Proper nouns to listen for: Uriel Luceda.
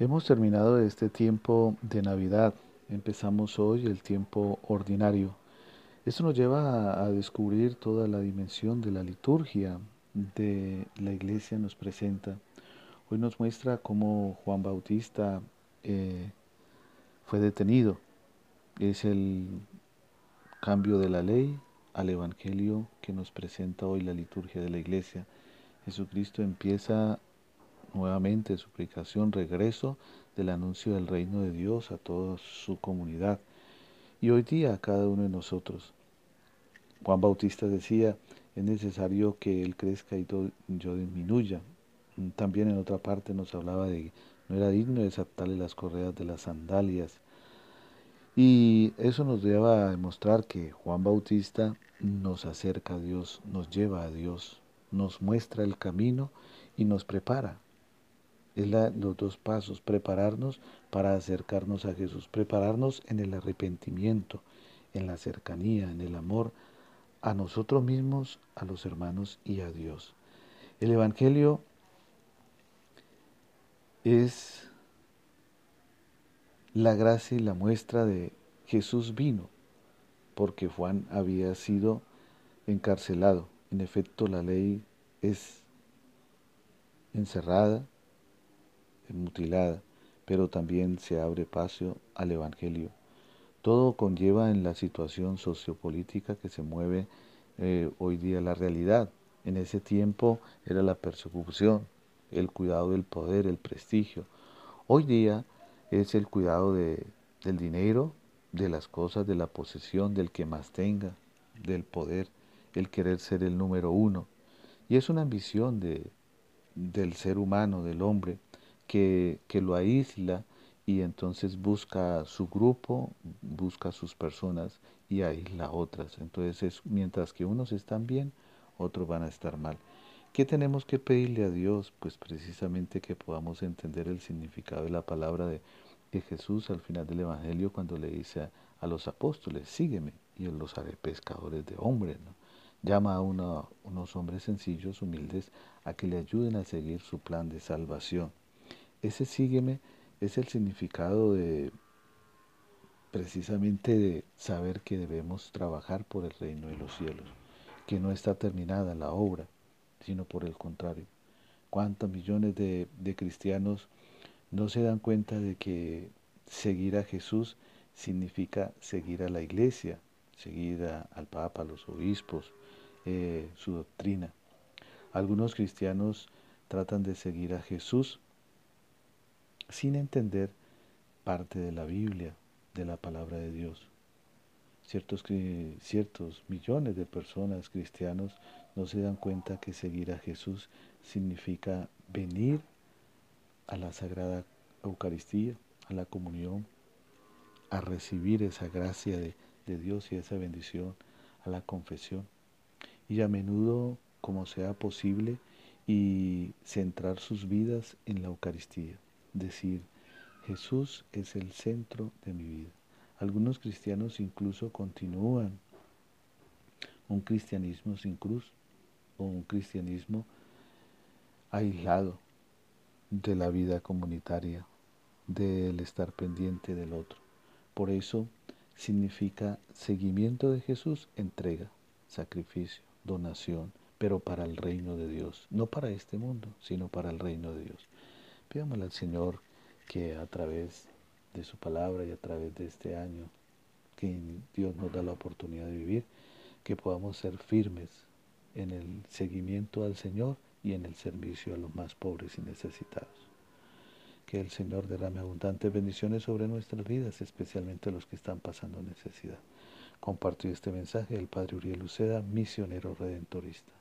Hemos terminado este tiempo de Navidad. Empezamos hoy el tiempo ordinario. Esto nos lleva a descubrir toda la dimensión de la liturgia de la Iglesia nos presenta. Hoy nos muestra cómo Juan Bautista fue detenido. Es el cambio de la ley al Evangelio que nos presenta hoy la liturgia de la Iglesia. Jesucristo empieza nuevamente su predicación, regreso del anuncio del reino de Dios a toda su comunidad y hoy día a cada uno de nosotros. Juan Bautista decía, es necesario que Él crezca y yo disminuya. También en otra parte nos hablaba de que no era digno desatarle las correas de las sandalias. Y eso nos lleva a demostrar que Juan Bautista nos acerca a Dios, nos lleva a Dios, nos muestra el camino y nos prepara. Es los dos pasos, prepararnos para acercarnos a Jesús, prepararnos en el arrepentimiento, en la cercanía, en el amor a nosotros mismos, a los hermanos y a Dios. El Evangelio es la gracia y la muestra de Jesús vino, porque Juan había sido encarcelado. En efecto, la ley es encerrada, mutilada, pero también se abre paso al Evangelio. Todo conlleva en la situación sociopolítica que se mueve hoy día la realidad. En ese tiempo era la persecución, el cuidado del poder, el prestigio. Hoy día es el cuidado del dinero, de las cosas, de la posesión, del que más tenga, del poder, el querer ser el número uno. Y es una ambición del ser humano, del hombre, que lo aísla y entonces busca su grupo, busca sus personas y aísla a otras. Entonces, mientras que unos están bien, otros van a estar mal. ¿Qué tenemos que pedirle a Dios? Pues precisamente que podamos entender el significado de la palabra de Jesús al final del Evangelio cuando le dice a los apóstoles, sígueme, y los haré pescadores de hombres, ¿no? Llama a unos hombres sencillos, humildes, a que le ayuden a seguir su plan de salvación. Ese sígueme es el significado precisamente de saber que debemos trabajar por el reino de los cielos, que no está terminada la obra, sino por el contrario. ¿Cuántos millones de cristianos no se dan cuenta de que seguir a Jesús significa seguir a la Iglesia, seguir al Papa, a los obispos, su doctrina? Algunos cristianos tratan de seguir a Jesús sin entender parte de la Biblia, de la palabra de Dios. Ciertos millones de personas, cristianos, no se dan cuenta que seguir a Jesús significa venir a la Sagrada Eucaristía, a la comunión, a recibir esa gracia de Dios y esa bendición, a la confesión. Y a menudo, como sea posible, y centrar sus vidas en la Eucaristía. Decir, Jesús es el centro de mi vida. Algunos cristianos incluso continúan un cristianismo sin cruz o un cristianismo aislado de la vida comunitaria, del estar pendiente del otro. Por eso significa seguimiento de Jesús, entrega, sacrificio, donación, pero para el reino de Dios, no para este mundo, sino para el reino de Dios. Pidámosle al Señor que a través de su palabra y a través de este año que Dios nos da la oportunidad de vivir, que podamos ser firmes en el seguimiento al Señor y en el servicio a los más pobres y necesitados. Que el Señor derrame abundantes bendiciones sobre nuestras vidas, especialmente los que están pasando necesidad. Compartió este mensaje el Padre Uriel Luceda, misionero redentorista.